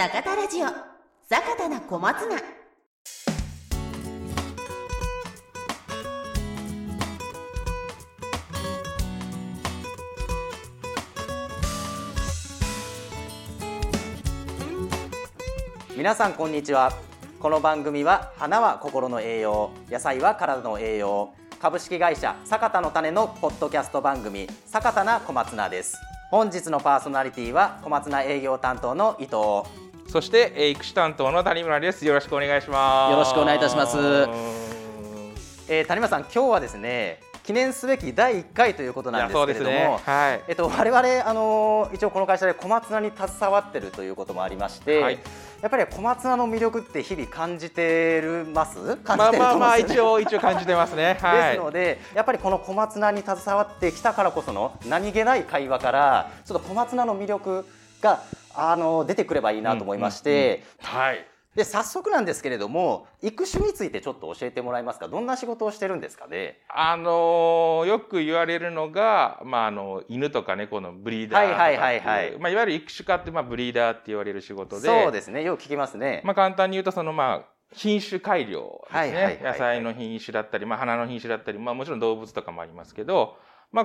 坂田ラジオ、坂田な小松菜。皆さんこんにちは。この番組は花は心の栄養、野菜は体の栄養、株式会社坂田の種のポッドキャスト番組、坂田な小松菜です。本日のパーソナリティは小松菜営業担当の伊藤、そして育種担当の谷村です。よろしくお願いします。よろしくお願いいたします。谷村さん、今日はですね、記念すべき第1回ということなんですけれども、ね、はい、我々一応この会社で小松菜に携わってるということもありまして、はい、やっぱり小松菜の魅力って日々感じてます？まあ一応感じてますね、はい、ですのでやっぱりこの小松菜に携わってきたからこその何気ない会話からちょっと小松菜の魅力が出てくればいいなと思いまして、はい、で早速なんですけれども、育種についてちょっと教えてもらえますか？どんな仕事をしてるんですかね？よく言われるのが、犬とか猫のブリーダーとか、いわゆる育種家って、ブリーダーって言われる仕事で、そうですね、よく聞きますね。簡単に言うと品種改良ですね。野菜の品種だったり、花の品種だったり、もちろん動物とかもありますけど、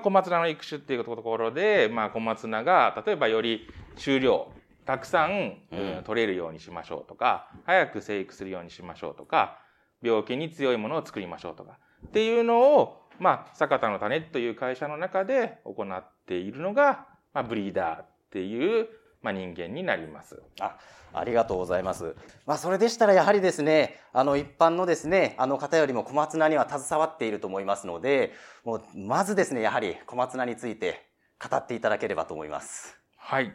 小松菜の育種っていうところで、小松菜が例えばより収量たくさん、取れるようにしましょうとか、早く生育するようにしましょうとか、病気に強いものを作りましょうとかっていうのを、坂田の種という会社の中で行っているのが、ブリーダーっていう、人間になります。ありがとうございます。それでしたらやはりですね、一般のですね、方よりも小松菜には携わっていると思いますので、もうまずですね、やはり小松菜について語っていただければと思います。はい、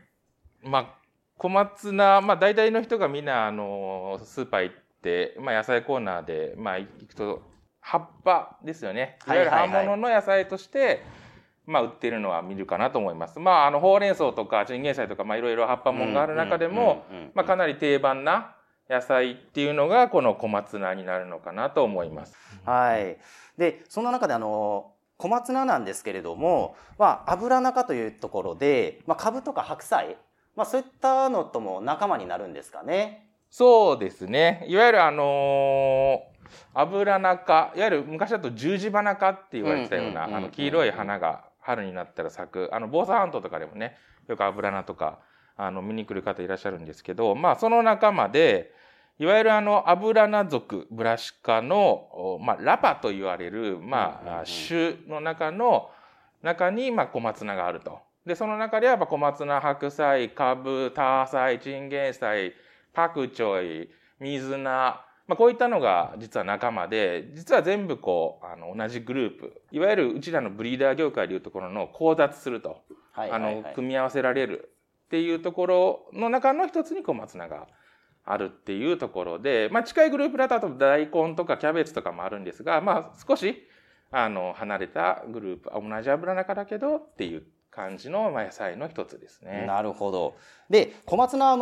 小松菜、大体の人がみんなスーパー行って、野菜コーナーで、行くと葉っぱですよね。いわゆる葉物の野菜として、売ってるのは見るかなと思います。ほうれん草とかチンゲン菜とか、いろいろ葉っぱもんがある中でも、かなり定番な野菜っていうのがこの小松菜になるのかなと思います。はい。で、そんな中で小松菜なんですけれども、油中というところで、株とか白菜、そういったのとも仲間になるんですかね？そうですね。いわゆる油中、いわゆる昔だと十字花科って言われてたような、黄色い花が春になったら咲く、房総半島とかでもね、よく油菜とか見に来る方いらっしゃるんですけど、その仲間で、いわゆる油菜属ブラシカの、ラパと言われる、種の中に、小松菜があると。で、その中で小松菜、白菜、カブ、ターサイ、チンゲン菜、パクチョイ、水菜、こういったのが実は仲間で、実は全部同じグループ、いわゆるうちらのブリーダー業界でいうところの交雑すると、組み合わせられるっていうところの中の一つに小松菜があるっていうところで、近いグループだとあと大根とかキャベツとかもあるんですが、少し離れたグループ、同じ油中だけどっていう感じの野菜の一つですね。なるほど。で、小松菜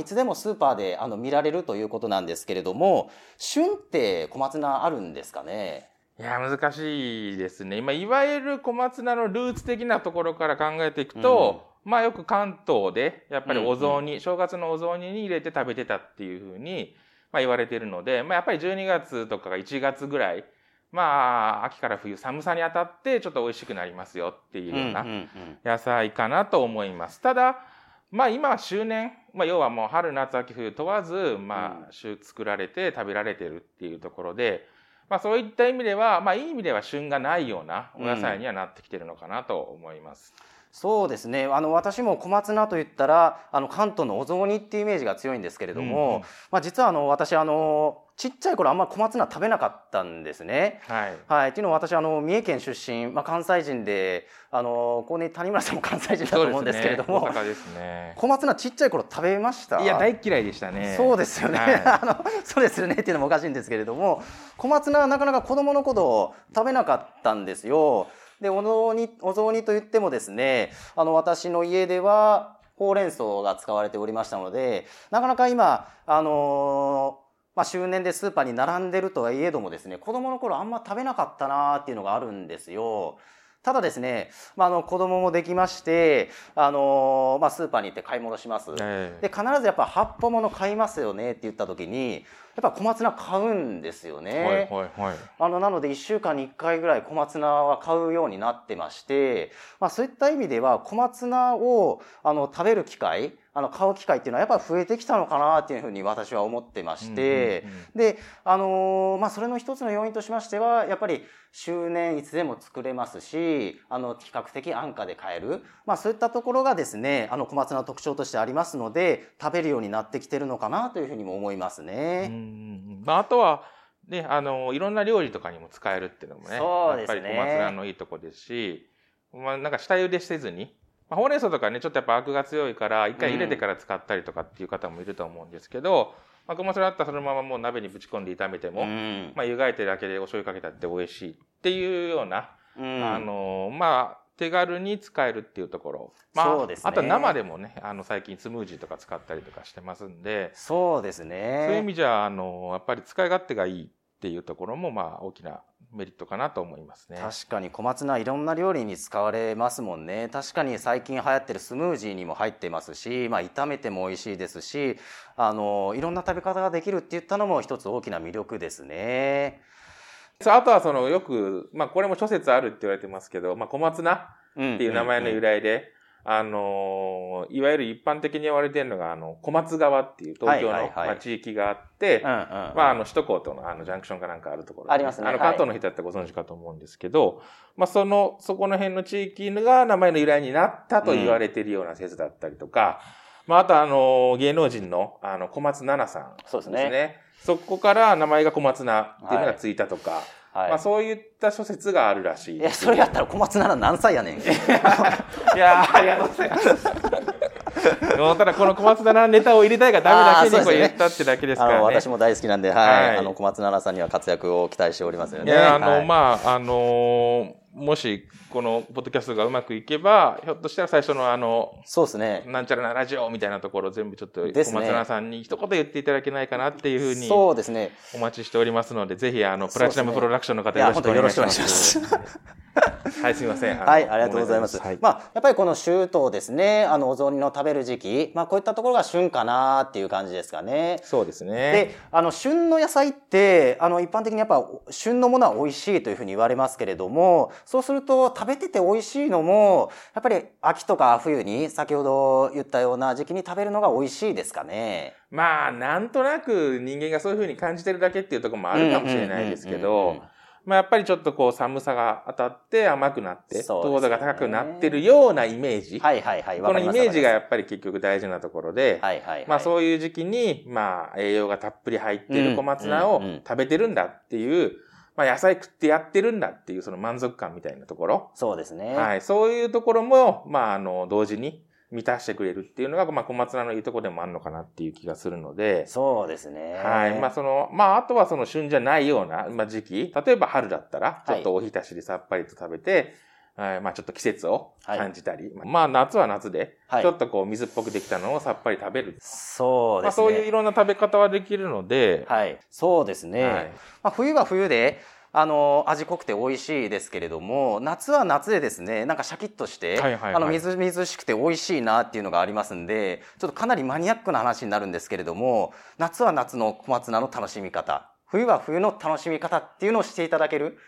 いつでもスーパーで見られるということなんですけれども、旬って小松菜あるんですかね？いや、難しいですね。今いわゆる小松菜のルーツ的なところから考えていくと、よく関東でやっぱりお雑煮、正月のお雑煮に入れて食べてたっていうふうに言われているので、やっぱり12月とか1月ぐらい、秋から冬、寒さにあたってちょっと美味しくなりますよっていうような野菜かなと思います。ただ、今は周年、要はもう春夏秋冬問わず、作られて食べられてるっていうところで、そういった意味では、いい意味では旬がないようなお野菜にはなってきてるのかなと思います。そうですね。私も小松菜といったら関東のお雑煮っていうイメージが強いんですけれども、実は私ちっちゃい頃あんまり小松菜食べなかったんですね。っていうのは私三重県出身、関西人で、ここに谷村さんも関西人だと思うんですけれども、そうですね、大阪ですね。小松菜ちっちゃい頃食べました？いや、大嫌いでしたね。そうですよね、はい、そうですよねっていうのもおかしいんですけれども、小松菜はなかなか子供の頃食べなかったんですよ。で、お雑煮といってもですね、私の家ではほうれん草が使われておりましたので、なかなか今周年でスーパーに並んでるとはいえどもですね、子供の頃あんま食べなかったなーっていうのがあるんですよ。ただですね、子供もできまして、スーパーに行って買い物します、で必ずやっぱ葉っぱもの買いますよねって言った時にやっぱ小松菜買うんですよね、なので1週間に1回ぐらい小松菜は買うようになってまして、そういった意味では小松菜を食べる機会買う機会っていうのはやっぱり増えてきたのかなっていうふうに私は思ってまして、で、それの一つの要因としましてはやっぱり周年いつでも作れますし比較的安価で買える、そういったところがですね小松菜の特徴としてありますので食べるようになってきてるのかなというふうにも思いますね。あとはねいろんな料理とかにも使えるっていうのもね、そうですね、やっぱり小松菜のいいとこですし、なんか下茹でせずに。ほうれん草とかねちょっとやっぱアクが強いから一回入れてから使ったりとかっていう方もいると思うんですけど、小松菜だったらそのままもう鍋にぶち込んで炒めても、湯がいてるだけでお醤油かけたって美味しいっていうような、手軽に使えるっていうところ、そうですね、あとは生でもね最近スムージーとか使ったりとかしてますんで、そうですね、そういう意味じゃやっぱり使い勝手がいいっていうところも大きなメリットかなと思いますね。確かに小松菜いろんな料理に使われますもんね。確かに最近流行ってるスムージーにも入ってますし、炒めても美味しいですし、いろんな食べ方ができるって言ったのも一つ大きな魅力ですね。あとはよく、これも諸説あるって言われてますけど、小松菜っていう名前の由来で、いわゆる一般的に言われているのが小松川っていう東京の地域があって、首都高とのジャンクションかなんかあるところ、ね、ありますね。関東の人だったらご存知かと思うんですけど、そこの辺の地域が名前の由来になったと言われているような説だったりとか、あと芸能人の小松菜奈さんですね。そうですね。そこから名前が小松菜っていうのがついたとか。そういった諸説があるらしい。それやったら小松菜何歳やねん。ありがとうございます。ただこの小松菜のネタを入れたいがダメだけにこれ言ったってだけですからね。私も大好きなんで、小松菜さんには活躍を期待しておりますよね。もしこのポッドキャストがうまくいけばひょっとしたら最初のそうですね、なんちゃらなラジオみたいなところを全部ちょっと小松菜さんに一言言っていただけないかなっていうふうにそうですね、お待ちしておりますので、ぜひプラチナムプロダクションの方よろしくお願いします。はい、すみません。はい、ありがとうございます。やっぱりこの秋冬ですね、お雑煮の食べる時期、こういったところが旬かなっていう感じですかね。そうですね。で、旬の野菜って一般的にやっぱ旬のものは美味しいというふうに言われますけれども、そうすると食べてて美味しいのもやっぱり秋とか冬に先ほど言ったような時期に食べるのが美味しいですかね。なんとなく人間がそういうふうに感じてるだけっていうところもあるかもしれないですけど。やっぱりちょっと寒さが当たって甘くなって、糖度が高くなってるようなイメージ。このイメージがやっぱり結局大事なところで、そういう時期に、栄養がたっぷり入ってる小松菜を食べてるんだっていう、野菜食ってやってるんだっていうその満足感みたいなところ。そうですね。そういうところも、同時に満たしてくれるっていうのが、小松菜のいいとこでもあるのかなっていう気がするので。そうですね。あとは旬じゃないような、時期。例えば春だったら、ちょっとおひたしでさっぱりと食べて、ちょっと季節を感じたり。夏は夏で、ちょっと水っぽくできたのをさっぱり食べる。そうですね。そういういろんな食べ方はできるので。そうですね。冬は冬で、味濃くて美味しいですけれども、夏は夏でですね、なんかシャキッとして、みずみずしくて美味しいなっていうのがありますんで、ちょっとかなりマニアックな話になるんですけれども、夏は夏の小松菜の楽しみ方、冬は冬の楽しみ方っていうのをしていただける。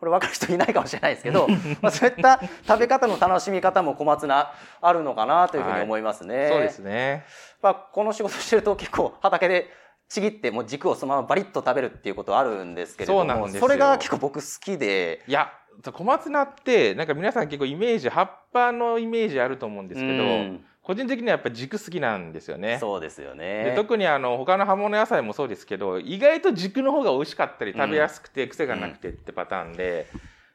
これ分かる人いないかもしれないですけど、そういった食べ方の楽しみ方も小松菜あるのかなというふうに思いますね。そうですね。この仕事してると結構畑でちぎってもう軸をそのままバリッと食べるっていうことあるんですけれども、それが結構僕好きで。小松菜ってなんか皆さん結構イメージ、葉っぱのイメージあると思うんですけど、個人的にはやっぱり軸好きなんですよね。そうですよね。で、特に他の葉物野菜もそうですけど、意外と軸の方が美味しかったり食べやすくて癖がなくてってパターンで、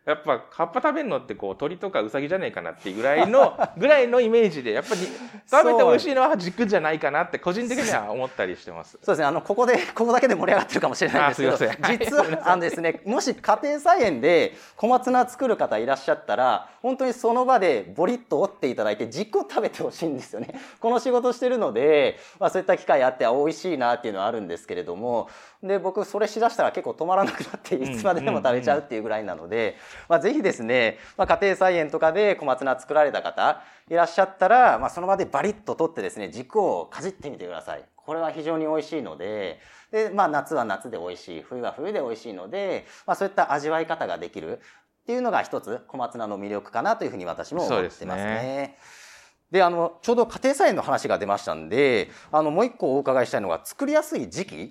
やっぱ葉っぱ食べるのって鳥とかウサギじゃないかなっていうぐらいのイメージで、やっぱり食べて美味しいのは軸じゃないかなって個人的には思ったりしてます。そうですね。ここだけで盛り上がってるかもしれないんですけど、実はですね、もし家庭菜園で小松菜作る方いらっしゃったら、本当にその場でボリッと折っていただいて軸を食べてほしいんですよね。この仕事してるので、そういった機会あって美味しいなっていうのはあるんですけれども、で僕それしだしたら結構止まらなくなっていつまででも食べちゃうっていうぐらいなので、ぜひですね、家庭菜園とかで小松菜作られた方いらっしゃったら、その場でバリッと取ってですね、軸をかじってみてください。これは非常に美味しいので、夏は夏で美味しい、冬は冬で美味しいので、そういった味わい方ができるっていうのが一つ小松菜の魅力かなというふうに私も思ってますね。で、ちょうど家庭菜園の話が出ましたんで、もう一個お伺いしたいのが作りやすい時期、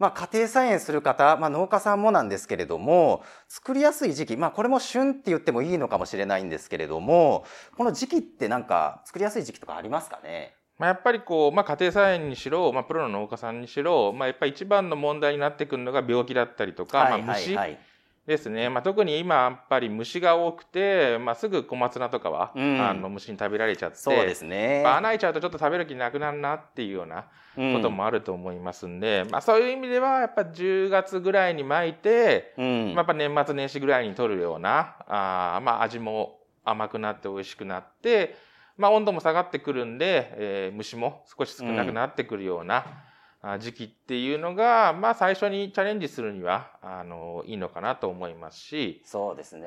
家庭菜園する方、農家さんもなんですけれども、作りやすい時期、これも旬って言ってもいいのかもしれないんですけれども、この時期ってなんか作りやすい時期とかありますかね？やっぱりこう、家庭菜園にしろ、プロの農家さんにしろ、やっぱり一番の問題になってくるのが病気だったりとか、虫ですね。特に今やっぱり虫が多くて、すぐ小松菜とかは、虫に食べられちゃって、そうですね、穴開いちゃうとちょっと食べる気なくなるなっていうようなこともあると思いますんで、そういう意味ではやっぱ10月ぐらいにまいて、やっぱ年末年始ぐらいに取るような味も甘くなって美味しくなって、温度も下がってくるんで、虫も少し少なくなってくるような、時期っていうのが、最初にチャレンジするには、いいのかなと思いますし。そうですね。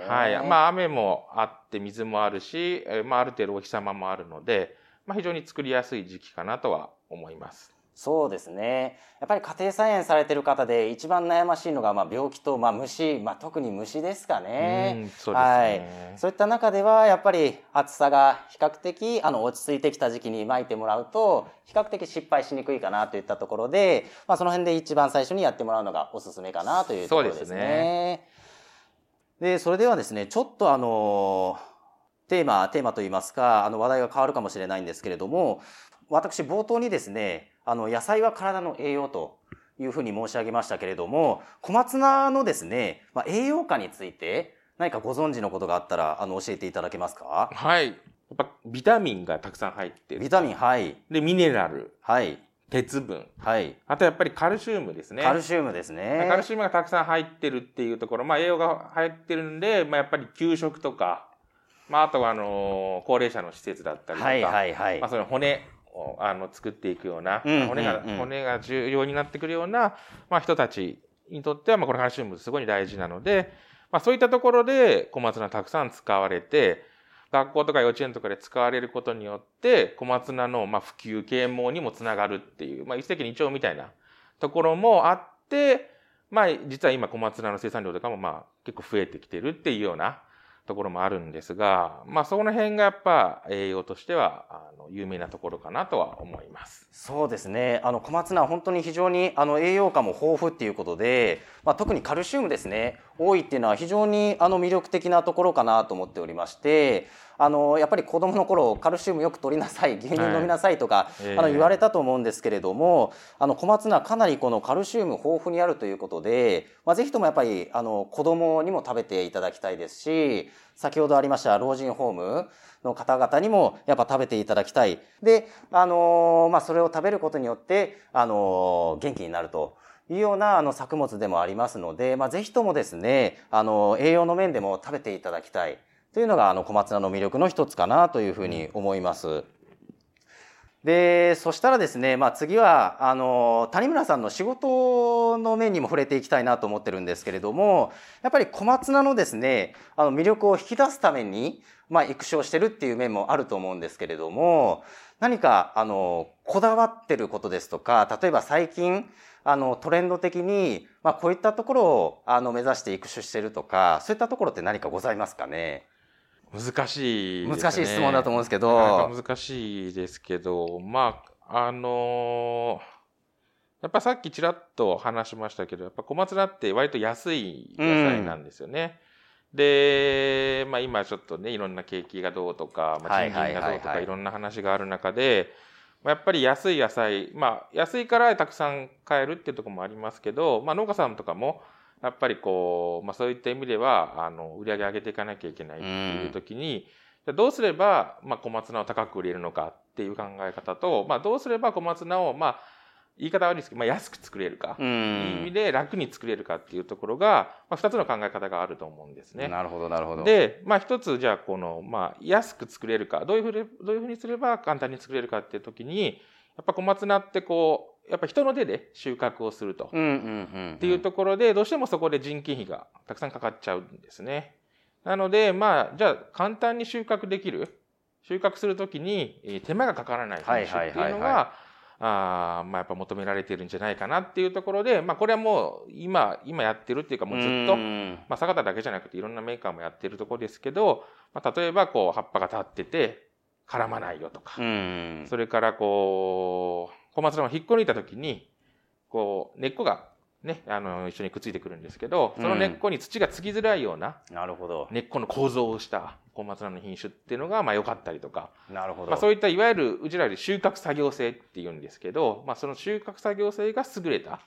雨もあって水もあるし、ある程度お日様もあるので、非常に作りやすい時期かなとは思います。そうですね。やっぱり家庭菜園されてる方で一番悩ましいのが、病気と、虫、特に虫ですかね。そうですね。そういった中ではやっぱり暑さが比較的落ち着いてきた時期にまいてもらうと比較的失敗しにくいかなといったところで、その辺で一番最初にやってもらうのがおすすめかなというところですね。そうですね。で、それではですね、ちょっとテーマといいますか、話題が変わるかもしれないんですけれども、私冒頭にですね、野菜は体の栄養というふうに申し上げましたけれども、小松菜のですね、栄養価について何かご存知のことがあったら教えていただけますか？はい。やっぱビタミンがたくさん入ってる。ビタミン、はい。で、ミネラル。はい。鉄分。はい。あとやっぱりカルシウムですね。カルシウムですね。カルシウムがたくさん入ってるっていうところ、栄養が入ってるんで、やっぱり給食とか、あとは高齢者の施設だったりとか、その骨。作っていくような、骨が重要になってくるような、人たちにとっては、このカルシウムすごい大事なので、そういったところで小松菜たくさん使われて、学校とか幼稚園とかで使われることによって小松菜の普及啓蒙にもつながるっていう、一石二鳥みたいなところもあって、実は今小松菜の生産量とかも結構増えてきてるっていうようなところもあるんですが、その辺がやっぱ栄養としては有名なところかなとは思います。そうですね。小松菜は本当に非常に栄養価も豊富っていうことで、特にカルシウムですね、多いっていうのは非常に魅力的なところかなと思っておりまして、やっぱり子供の頃カルシウムよく取りなさい、牛乳飲みなさいとか、言われたと思うんですけれども、小松菜かなりこのカルシウム豊富にあるということで、ぜひともやっぱり子供にも食べていただきたいですし、先ほどありました老人ホームの方々にもやっぱ食べていただきたい。で、それを食べることによって元気になるというような作物でもありますので、ぜひともですね、栄養の面でも食べていただきたいというのが小松菜の魅力の一つかなというふうに思います。で、そしたらですね、次は谷村さんの仕事の面にも触れていきたいなと思ってるんですけれども、やっぱり小松菜のですね、魅力を引き出すために育種をしてるっていう面もあると思うんですけれども、何かこだわってることですとか、例えば最近トレンド的にこういったところを目指して育種してるとか、そういったところって何かございますかね？難しいですね。難しい質問だと思うんですけど。難しいですけど、やっぱさっきちらっと話しましたけど、やっぱ小松菜って割と安い野菜なんですよね。で、今ちょっとね、いろんな景気がどうとか、賃金がどうとか、いろんな話がある中で、やっぱり安い野菜、安いからたくさん買えるっていうところもありますけど、農家さんとかも、やっぱりこう、そういった意味では、売り上げ上げていかなきゃいけないっていう時に、どうすれば、小松菜を高く売れるのかっていう考え方と、どうすれば小松菜を、言い方悪いですけど、安く作れるか、いう意味で楽に作れるかっていうところが、二つの考え方があると思うんですね。なるほど、なるほど。で、一つ、じゃあ、この、安く作れるか、どういうふうにすれば簡単に作れるかっていう時に、やっぱ小松菜ってこう、やっぱ人の手で収穫をするとっていうところで、どうしてもそこで人件費がたくさんかかっちゃうんですね。なので、まあ、じゃあ簡単に収穫できる、収穫するときに手間がかからない品種っていうのが、まあやっぱ求められてるんじゃないかなっていうところで、まあこれはもう今やってるっていうか、もうずっと、まあサカタだけじゃなくていろんなメーカーもやってるところですけど、まあ例えばこう葉っぱが立ってて絡まないよとか、それからこう小松菜を引っこ抜いたときに、こう根っこがね、一緒にくっついてくるんですけど、その根っこに土がつきづらいような、なるほど、根っこの構造をした小松菜の品種っていうのがまあ良かったりとか、なるほど、まあ、そういったいわゆるうちらで収穫作業性っていうんですけど、まあ、その収穫作業性が優れた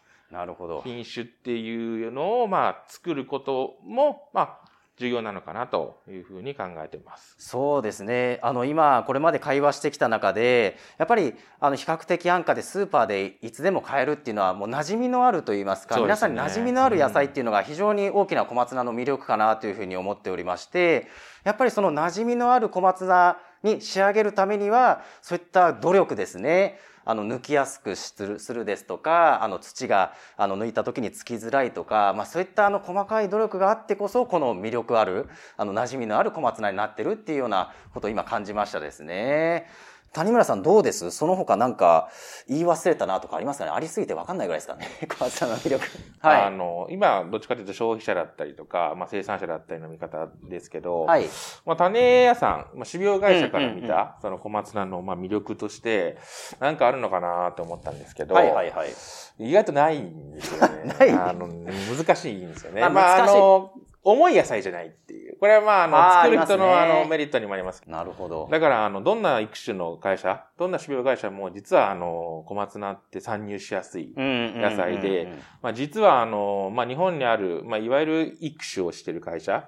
品種っていうのをまあ作ることもまあ重要なのかなというふうに考えています。そうですね。今これまで会話してきた中で、やっぱり比較的安価でスーパーでいつでも買えるっていうのはもう馴染みのあるといいますか、皆さんに馴染みのある野菜っていうのが非常に大きな小松菜の魅力かなというふうに思っておりまして、やっぱりその馴染みのある小松菜に仕上げるためには、そういった努力ですね。抜きやすくするですとか、土が抜いた時につきづらいとか、まあそういった細かい努力があってこそ、この魅力ある馴染みのある小松菜になってるっていうようなことを今感じましたですね。谷村さんどうです？その他なんか言い忘れたなとかありますかね？ありすぎて分かんないぐらいですかね、小松菜の魅力。はい。今どっちかというと消費者だったりとか、まあ、生産者だったりの見方ですけど、はい。まあ、種屋さん、まあ、種苗会社から見た、その小松菜のまあ魅力としてなんかあるのかなと思ったんですけど、はいはいはい。意外とないんですよね。ない。難しいんですよね。まあ重い野菜じゃないっていう。これはまあ、作る人のメリットにもあります。なるほど。だからどんな育種の会社、どんな種苗会社も実は小松菜って参入しやすい野菜で、まあ実はまあ日本にある、まあいわゆる育種をしている会社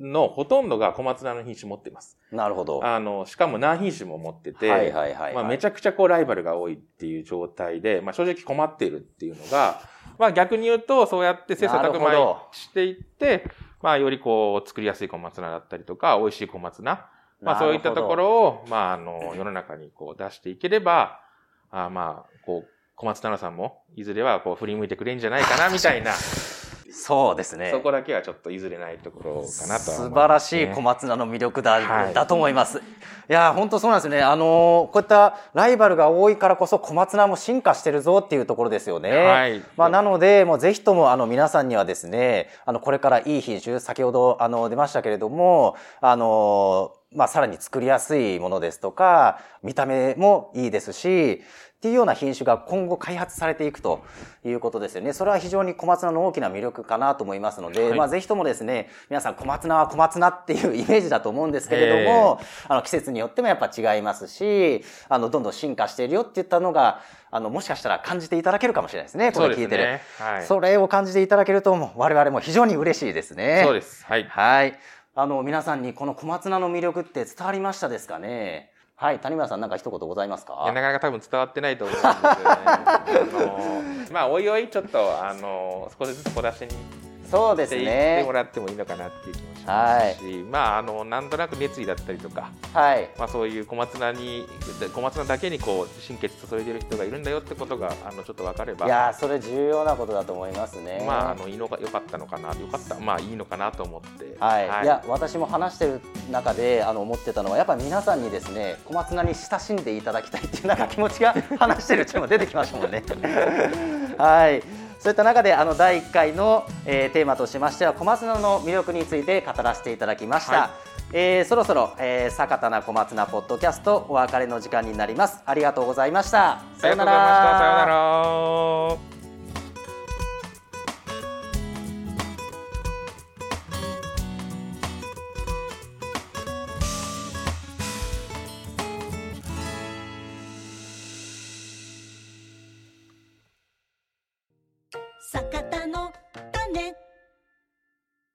のほとんどが小松菜の品種持ってます。なるほど。しかも何品種も持ってて、はいはいはい。まあめちゃくちゃこうライバルが多いっていう状態で、まあ正直困っているっていうのが、まあ逆に言うと、そうやって切磋琢磨していって、まあよりこう作りやすい小松菜だったりとか、美味しい小松菜、まあそういったところを、まあ世の中にこう出していければ、まあこう小松菜さんもいずれはこう振り向いてくれるんじゃないかなみたいな。そうですね。そこだけはちょっと譲れないところかなとは思いますね。素晴らしい小松菜の魅力だと思います。はい、いや本当そうなんですね。こういったライバルが多いからこそ小松菜も進化してるぞっていうところですよね。はい。まあなのでもうぜひとも皆さんにはですね、これからいい品種、先ほど出ましたけれども、まあさらに作りやすいものですとか、見た目もいいですし。っていうような品種が今後開発されていくということですよね。それは非常に小松菜の大きな魅力かなと思いますので、はい、まあぜひともですね、皆さん小松菜は小松菜っていうイメージだと思うんですけれども、季節によってもやっぱ違いますし、どんどん進化しているよって言ったのが、もしかしたら感じていただけるかもしれないですね。これ聞いてる。そうですね。はい。それを感じていただけるともう我々も非常に嬉しいですね。そうです。はい。はい。皆さんにこの小松菜の魅力って伝わりましたですかね？はい、谷村さんなんか一言ございますか？いや、なかなか多分伝わってないと思うんですよね。まあおいおいちょっと少しずつ小出しにしていってもらってもいいのかなっていう気もしますし、はい、まあなんとなく熱意だったりとか、はい、まあそういう小松菜だけにこう心血注いでる人がいるんだよってことがちょっと分かれば、いやそれ重要なことだと思いますね。まあ良かったのかな、良かった、まあいいのかなと思って、はいはい、いや私も話してる中で思ってたのはやっぱ皆さんにですね小松菜に親しんでいただきたいっていうなんか気持ちが話してるうちも出てきましたもんね。はい。そういった中で第1回の、テーマとしましては小松菜の魅力について語らせていただきました、はいそろそろ、坂田な小松菜ポッドキャストお別れの時間になります。ありがとうございました。さようなら。坂田の種